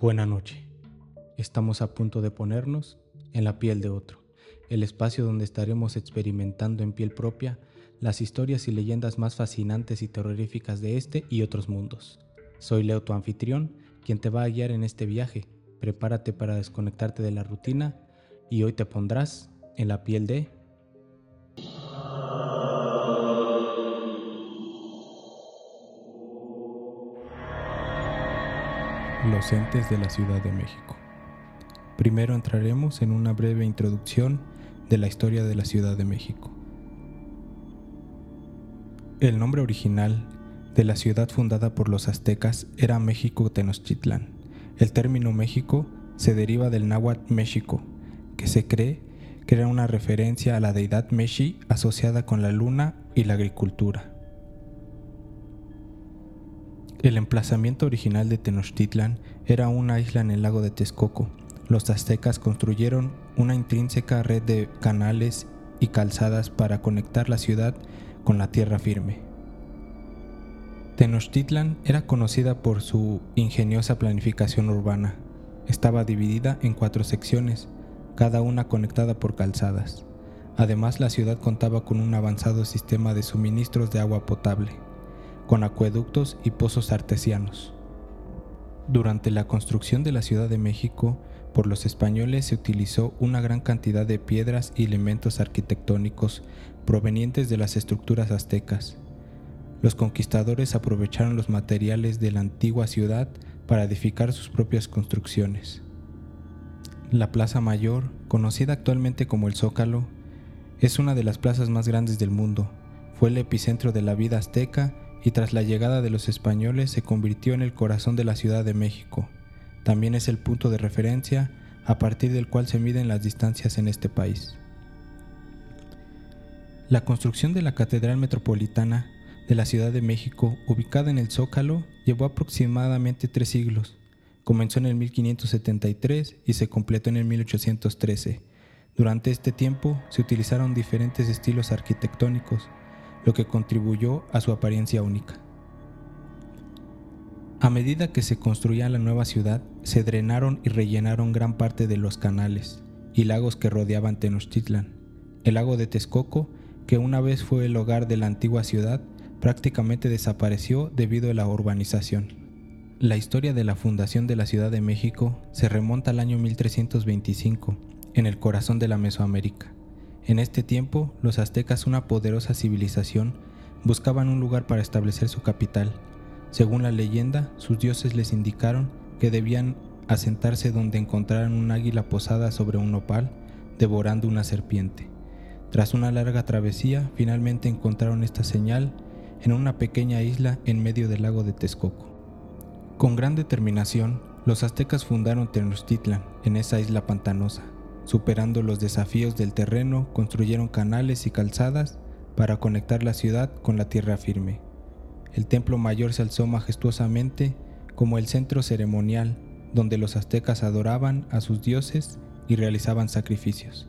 Buena noche. Estamos a punto de ponernos en la piel de otro, el espacio donde estaremos experimentando en piel propia las historias y leyendas más fascinantes y terroríficas de este y otros mundos. Soy Leo, tu anfitrión, quien te va a guiar en este viaje. Prepárate para desconectarte de la rutina y hoy te pondrás en la piel de... Los entes de la Ciudad de México. Primero entraremos en una breve introducción de la historia de la Ciudad de México. El nombre original de la ciudad fundada por los aztecas era México-Tenochtitlán. El término México se deriva del náhuatl México, que se cree que era una referencia a la deidad Mexi asociada con la luna y la agricultura. El emplazamiento original de Tenochtitlán era una isla en el lago de Texcoco. Los aztecas construyeron una intrínseca red de canales y calzadas para conectar la ciudad con la tierra firme. Tenochtitlán era conocida por su ingeniosa planificación urbana. Estaba dividida en 4 secciones, cada una conectada por calzadas. Además, la ciudad contaba con un avanzado sistema de suministros de agua potable, con acueductos y pozos artesianos. Durante la construcción de la Ciudad de México por los españoles se utilizó una gran cantidad de piedras y elementos arquitectónicos provenientes de las estructuras aztecas. Los conquistadores aprovecharon los materiales de la antigua ciudad para edificar sus propias construcciones. La Plaza Mayor, conocida actualmente como el Zócalo, es una de las plazas más grandes del mundo. Fue el epicentro de la vida azteca y tras la llegada de los españoles se convirtió en el corazón de la Ciudad de México. También es el punto de referencia a partir del cual se miden las distancias en este país. La construcción de la Catedral Metropolitana de la Ciudad de México, ubicada en el Zócalo, llevó aproximadamente 3 siglos. Comenzó en el 1573 y se completó en el 1813. Durante este tiempo se utilizaron diferentes estilos arquitectónicos, lo que contribuyó a su apariencia única. A medida que se construía la nueva ciudad, se drenaron y rellenaron gran parte de los canales y lagos que rodeaban Tenochtitlán. El lago de Texcoco, que una vez fue el hogar de la antigua ciudad, prácticamente desapareció debido a la urbanización. La historia de la fundación de la Ciudad de México se remonta al año 1325, en el corazón de la Mesoamérica. En este tiempo, los aztecas, una poderosa civilización, buscaban un lugar para establecer su capital. Según la leyenda, sus dioses les indicaron que debían asentarse donde encontraran un águila posada sobre un nopal, devorando una serpiente. Tras una larga travesía, finalmente encontraron esta señal en una pequeña isla en medio del lago de Texcoco. Con gran determinación, los aztecas fundaron Tenochtitlán en esa isla pantanosa. Superando los desafíos del terreno, construyeron canales y calzadas para conectar la ciudad con la tierra firme. El Templo Mayor se alzó majestuosamente como el centro ceremonial donde los aztecas adoraban a sus dioses y realizaban sacrificios.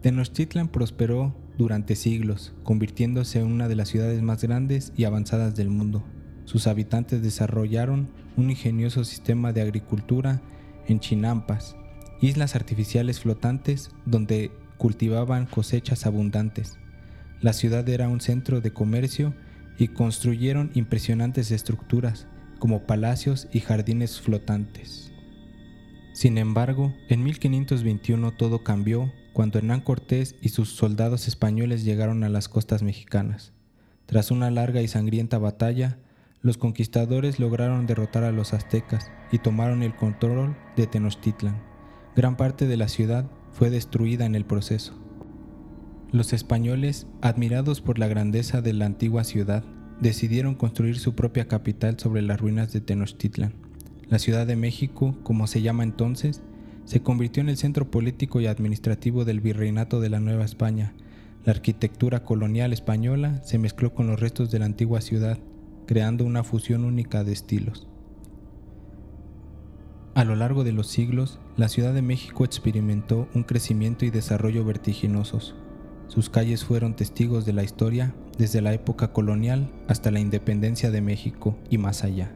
Tenochtitlán prosperó durante siglos, convirtiéndose en una de las ciudades más grandes y avanzadas del mundo. Sus habitantes desarrollaron un ingenioso sistema de agricultura en chinampas, islas artificiales flotantes donde cultivaban cosechas abundantes. La ciudad era un centro de comercio y construyeron impresionantes estructuras como palacios y jardines flotantes. Sin embargo, en 1521 todo cambió cuando Hernán Cortés y sus soldados españoles llegaron a las costas mexicanas. Tras una larga y sangrienta batalla, los conquistadores lograron derrotar a los aztecas y tomaron el control de Tenochtitlán. Gran parte de la ciudad fue destruida en el proceso. Los españoles, admirados por la grandeza de la antigua ciudad, decidieron construir su propia capital sobre las ruinas de Tenochtitlán. La Ciudad de México, como se llama entonces, se convirtió en el centro político y administrativo del Virreinato de la Nueva España. La arquitectura colonial española se mezcló con los restos de la antigua ciudad, creando una fusión única de estilos. A lo largo de los siglos, la Ciudad de México experimentó un crecimiento y desarrollo vertiginosos. Sus calles fueron testigos de la historia desde la época colonial hasta la independencia de México y más allá.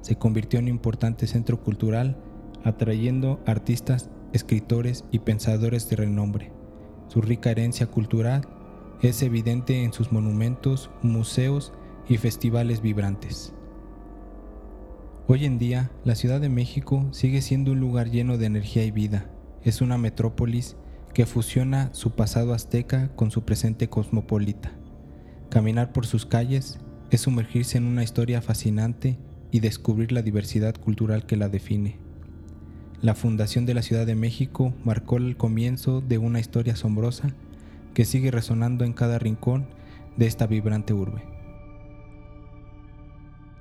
se convirtió en un importante centro cultural, atrayendo artistas, escritores y pensadores de renombre. Su rica herencia cultural es evidente en sus monumentos, museos y festivales vibrantes. Hoy en día, la Ciudad de México sigue siendo un lugar lleno de energía y vida. Es una metrópolis que fusiona su pasado azteca con su presente cosmopolita. Caminar por sus calles es sumergirse en una historia fascinante y descubrir la diversidad cultural que la define. La fundación de la Ciudad de México marcó el comienzo de una historia asombrosa que sigue resonando en cada rincón de esta vibrante urbe.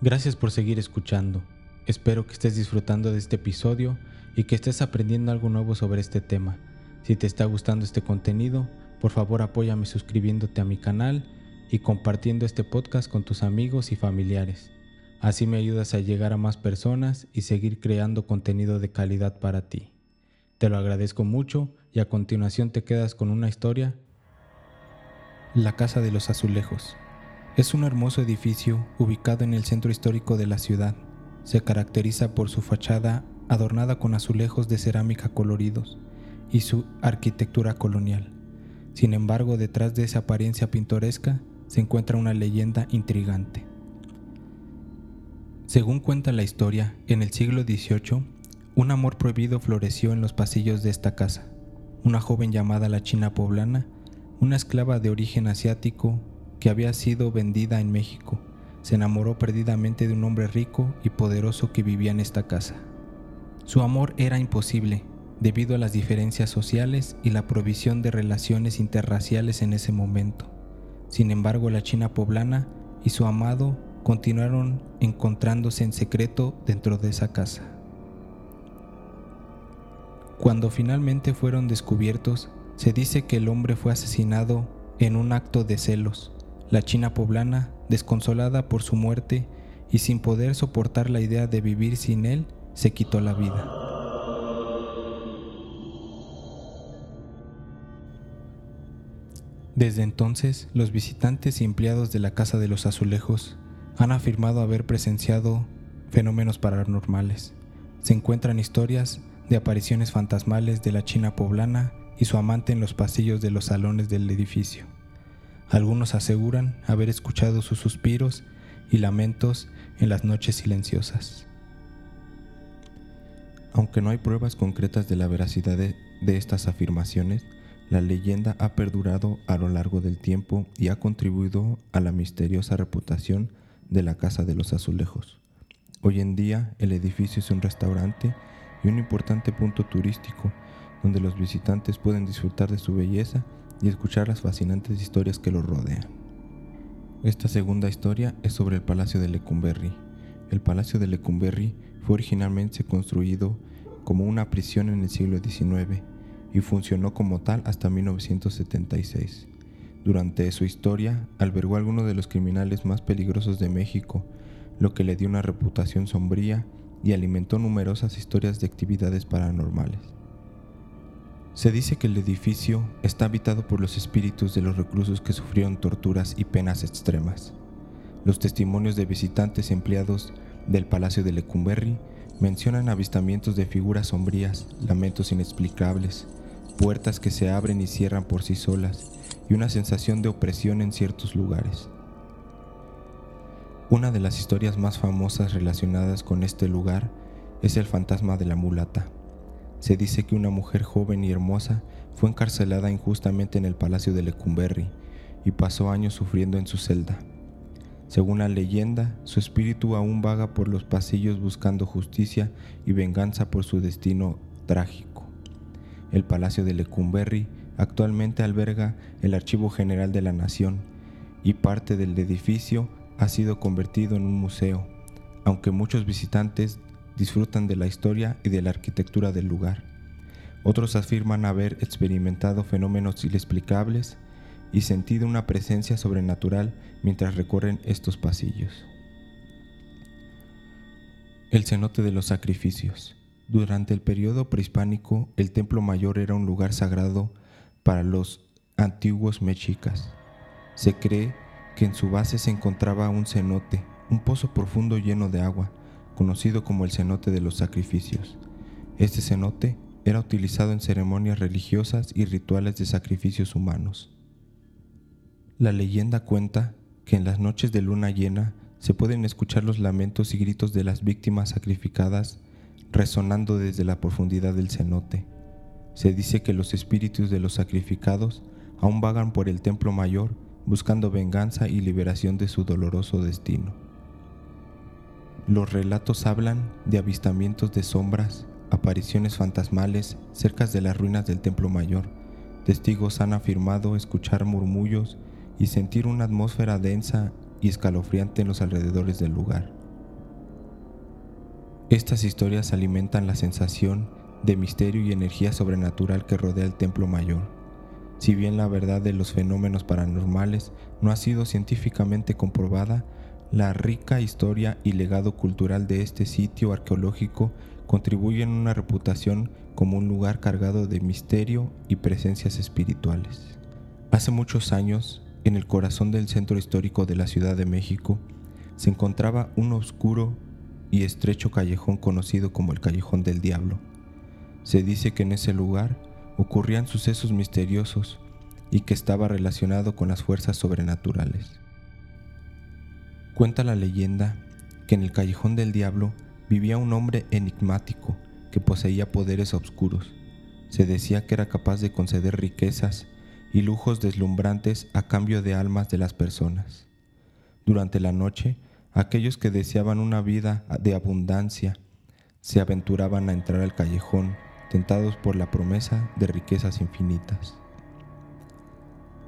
Gracias por seguir escuchando. Espero que estés disfrutando de este episodio y que estés aprendiendo algo nuevo sobre este tema. Si te está gustando este contenido, por favor apóyame suscribiéndote a mi canal y compartiendo este podcast con tus amigos y familiares. Así me ayudas a llegar a más personas y seguir creando contenido de calidad para ti. Te lo agradezco mucho y a continuación te quedas con una historia. La Casa de los Azulejos. Es un hermoso edificio ubicado en el centro histórico de la ciudad. Se caracteriza por su fachada adornada con azulejos de cerámica coloridos y su arquitectura colonial. Sin embargo, detrás de esa apariencia pintoresca se encuentra una leyenda intrigante. Según cuenta la historia, en el siglo XVIII, un amor prohibido floreció en los pasillos de esta casa. Una joven llamada la China Poblana, una esclava de origen asiático que había sido vendida en México, se enamoró perdidamente de un hombre rico y poderoso que vivía en esta casa. Su amor era imposible, debido a las diferencias sociales y la prohibición de relaciones interraciales en ese momento. Sin embargo, la China Poblana y su amado continuaron encontrándose en secreto dentro de esa casa. Cuando finalmente fueron descubiertos, se dice que el hombre fue asesinado en un acto de celos. La China Poblana, desconsolada por su muerte y sin poder soportar la idea de vivir sin él, se quitó la vida. Desde entonces, los visitantes y empleados de la Casa de los Azulejos han afirmado haber presenciado fenómenos paranormales. Se encuentran historias de apariciones fantasmales de la China Poblana y su amante en los pasillos de los salones del edificio. Algunos aseguran haber escuchado sus suspiros y lamentos en las noches silenciosas. Aunque no hay pruebas concretas de la veracidad de estas afirmaciones, la leyenda ha perdurado a lo largo del tiempo y ha contribuido a la misteriosa reputación de la Casa de los Azulejos. Hoy en día, el edificio es un restaurante y un importante punto turístico donde los visitantes pueden disfrutar de su belleza y escuchar las fascinantes historias que lo rodean. Esta segunda historia es sobre el Palacio de Lecumberri. El Palacio de Lecumberri fue originalmente construido como una prisión en el siglo XIX, y funcionó como tal hasta 1976. Durante su historia, albergó a algunos de los criminales más peligrosos de México, lo que le dio una reputación sombría y alimentó numerosas historias de actividades paranormales. Se dice que el edificio está habitado por los espíritus de los reclusos que sufrieron torturas y penas extremas. Los testimonios de visitantes empleados del Palacio de Lecumberri mencionan avistamientos de figuras sombrías, lamentos inexplicables, puertas que se abren y cierran por sí solas y una sensación de opresión en ciertos lugares. Una de las historias más famosas relacionadas con este lugar es el fantasma de la mulata. Se dice que una mujer joven y hermosa fue encarcelada injustamente en el Palacio de Lecumberri y pasó años sufriendo en su celda. Según la leyenda, su espíritu aún vaga por los pasillos buscando justicia y venganza por su destino trágico. El Palacio de Lecumberri actualmente alberga el Archivo General de la Nación y parte del edificio ha sido convertido en un museo, aunque muchos visitantes disfrutan de la historia y de la arquitectura del lugar. Otros afirman haber experimentado fenómenos inexplicables y sentido una presencia sobrenatural mientras recorren estos pasillos. El cenote de los sacrificios. Durante el periodo prehispánico, el Templo Mayor era un lugar sagrado para los antiguos mexicas. Se cree que en su base se encontraba un cenote, un pozo profundo lleno de agua, conocido como el cenote de los sacrificios. Este cenote era utilizado en ceremonias religiosas y rituales de sacrificios humanos. La leyenda cuenta que en las noches de luna llena se pueden escuchar los lamentos y gritos de las víctimas sacrificadas resonando desde la profundidad del cenote. Se dice que los espíritus de los sacrificados aún vagan por el Templo Mayor buscando venganza y liberación de su doloroso destino. Los relatos hablan de avistamientos de sombras, apariciones fantasmales cerca de las ruinas del Templo Mayor. Testigos han afirmado escuchar murmullos y sentir una atmósfera densa y escalofriante en los alrededores del lugar. Estas historias alimentan la sensación de misterio y energía sobrenatural que rodea el Templo Mayor. Si bien la verdad de los fenómenos paranormales no ha sido científicamente comprobada, la rica historia y legado cultural de este sitio arqueológico contribuyen a una reputación como un lugar cargado de misterio y presencias espirituales. Hace muchos años, en el corazón del centro histórico de la Ciudad de México, se encontraba un oscuro y estrecho callejón conocido como el Callejón del Diablo. Se dice que en ese lugar ocurrían sucesos misteriosos y que estaba relacionado con las fuerzas sobrenaturales. Cuenta la leyenda que en el Callejón del Diablo vivía un hombre enigmático que poseía poderes oscuros. Se decía que era capaz de conceder riquezas y lujos deslumbrantes a cambio de almas de las personas. Durante la noche, aquellos que deseaban una vida de abundancia se aventuraban a entrar al callejón, tentados por la promesa de riquezas infinitas.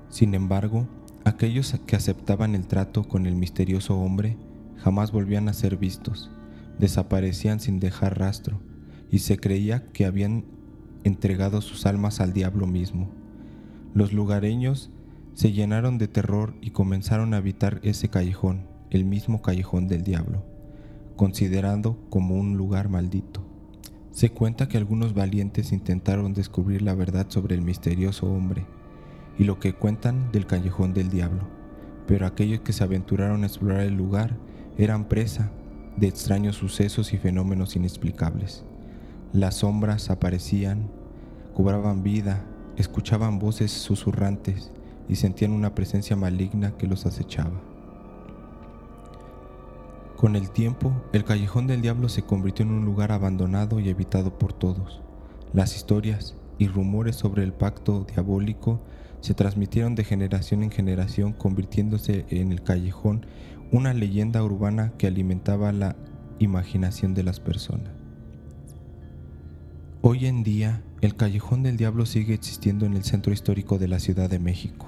Sin embargo, aquellos que aceptaban el trato con el misterioso hombre jamás volvían a ser vistos. Desaparecían sin dejar rastro y se creía que habían entregado sus almas al diablo mismo. Los lugareños se llenaron de terror y comenzaron a habitar ese callejón, el mismo Callejón del Diablo, considerado como un lugar maldito. Se cuenta que algunos valientes intentaron descubrir la verdad sobre el misterioso hombre y lo que cuentan del Callejón del Diablo, pero aquellos que se aventuraron a explorar el lugar eran presa de extraños sucesos y fenómenos inexplicables. Las sombras aparecían, cobraban vida, escuchaban voces susurrantes y sentían una presencia maligna que los acechaba. Con el tiempo, el Callejón del Diablo se convirtió en un lugar abandonado y evitado por todos. Las historias y rumores sobre el pacto diabólico se transmitieron de generación en generación, convirtiéndose en el callejón una leyenda urbana que alimentaba la imaginación de las personas. Hoy en día, el Callejón del Diablo sigue existiendo en el centro histórico de la Ciudad de México.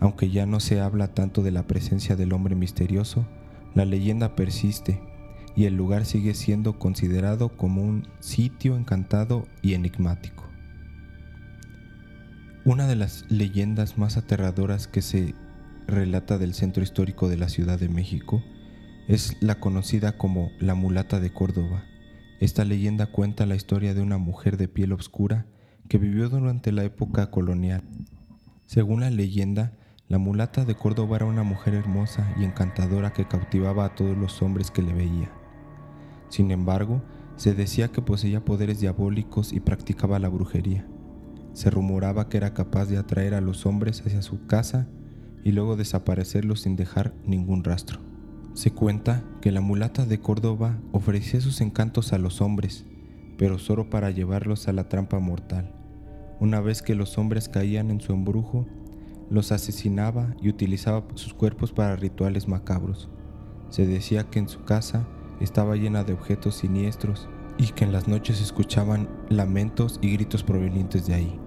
Aunque ya no se habla tanto de la presencia del hombre misterioso, la leyenda persiste y el lugar sigue siendo considerado como un sitio encantado y enigmático. Una de las leyendas más aterradoras que se relata del centro histórico de la Ciudad de México es la conocida como la Mulata de Córdoba. Esta leyenda cuenta la historia de una mujer de piel oscura que vivió durante la época colonial. Según la leyenda, la Mulata de Córdoba era una mujer hermosa y encantadora que cautivaba a todos los hombres que le veía. Sin embargo, se decía que poseía poderes diabólicos y practicaba la brujería. Se rumoraba que era capaz de atraer a los hombres hacia su casa y luego desaparecerlos sin dejar ningún rastro. Se cuenta que la Mulata de Córdoba ofrecía sus encantos a los hombres, pero solo para llevarlos a la trampa mortal. Una vez que los hombres caían en su embrujo, los asesinaba y utilizaba sus cuerpos para rituales macabros. Se decía que en su casa estaba llena de objetos siniestros y que en las noches se escuchaban lamentos y gritos provenientes de ahí.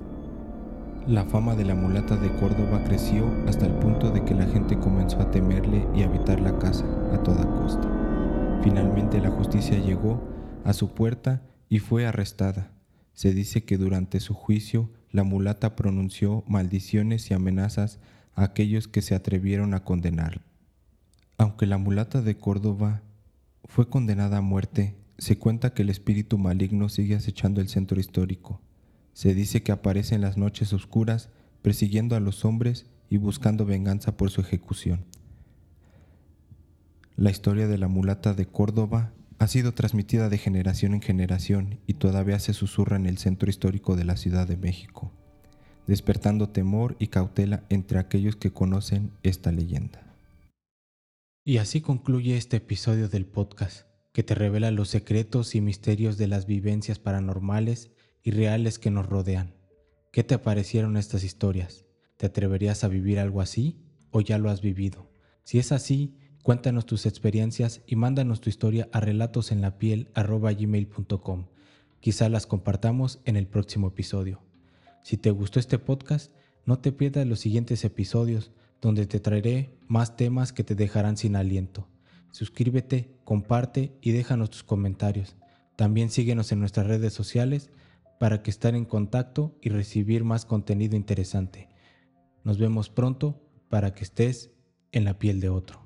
La fama de la Mulata de Córdoba creció hasta el punto de que la gente comenzó a temerle y a evitar la casa a toda costa. Finalmente la justicia llegó a su puerta y fue arrestada. Se dice que durante su juicio la mulata pronunció maldiciones y amenazas a aquellos que se atrevieron a condenarla. Aunque la Mulata de Córdoba fue condenada a muerte, se cuenta que el espíritu maligno sigue acechando el centro histórico. Se dice que aparece en las noches oscuras, persiguiendo a los hombres y buscando venganza por su ejecución. La historia de la Mulata de Córdoba ha sido transmitida de generación en generación y todavía se susurra en el centro histórico de la Ciudad de México, despertando temor y cautela entre aquellos que conocen esta leyenda. Y así concluye este episodio del podcast, que te revela los secretos y misterios de las vivencias paranormales y reales que nos rodean. ¿Qué te parecieron estas historias? ¿Te atreverías a vivir algo así o ya lo has vivido? Si es así, cuéntanos tus experiencias y mándanos tu historia a relatosenlapiel@gmail.com. Quizá las compartamos en el próximo episodio. Si te gustó este podcast, no te pierdas los siguientes episodios donde te traeré más temas que te dejarán sin aliento. Suscríbete, comparte y déjanos tus comentarios. También síguenos en nuestras redes sociales para que estén en contacto y recibir más contenido interesante. Nos vemos pronto para que estés en la piel de otro.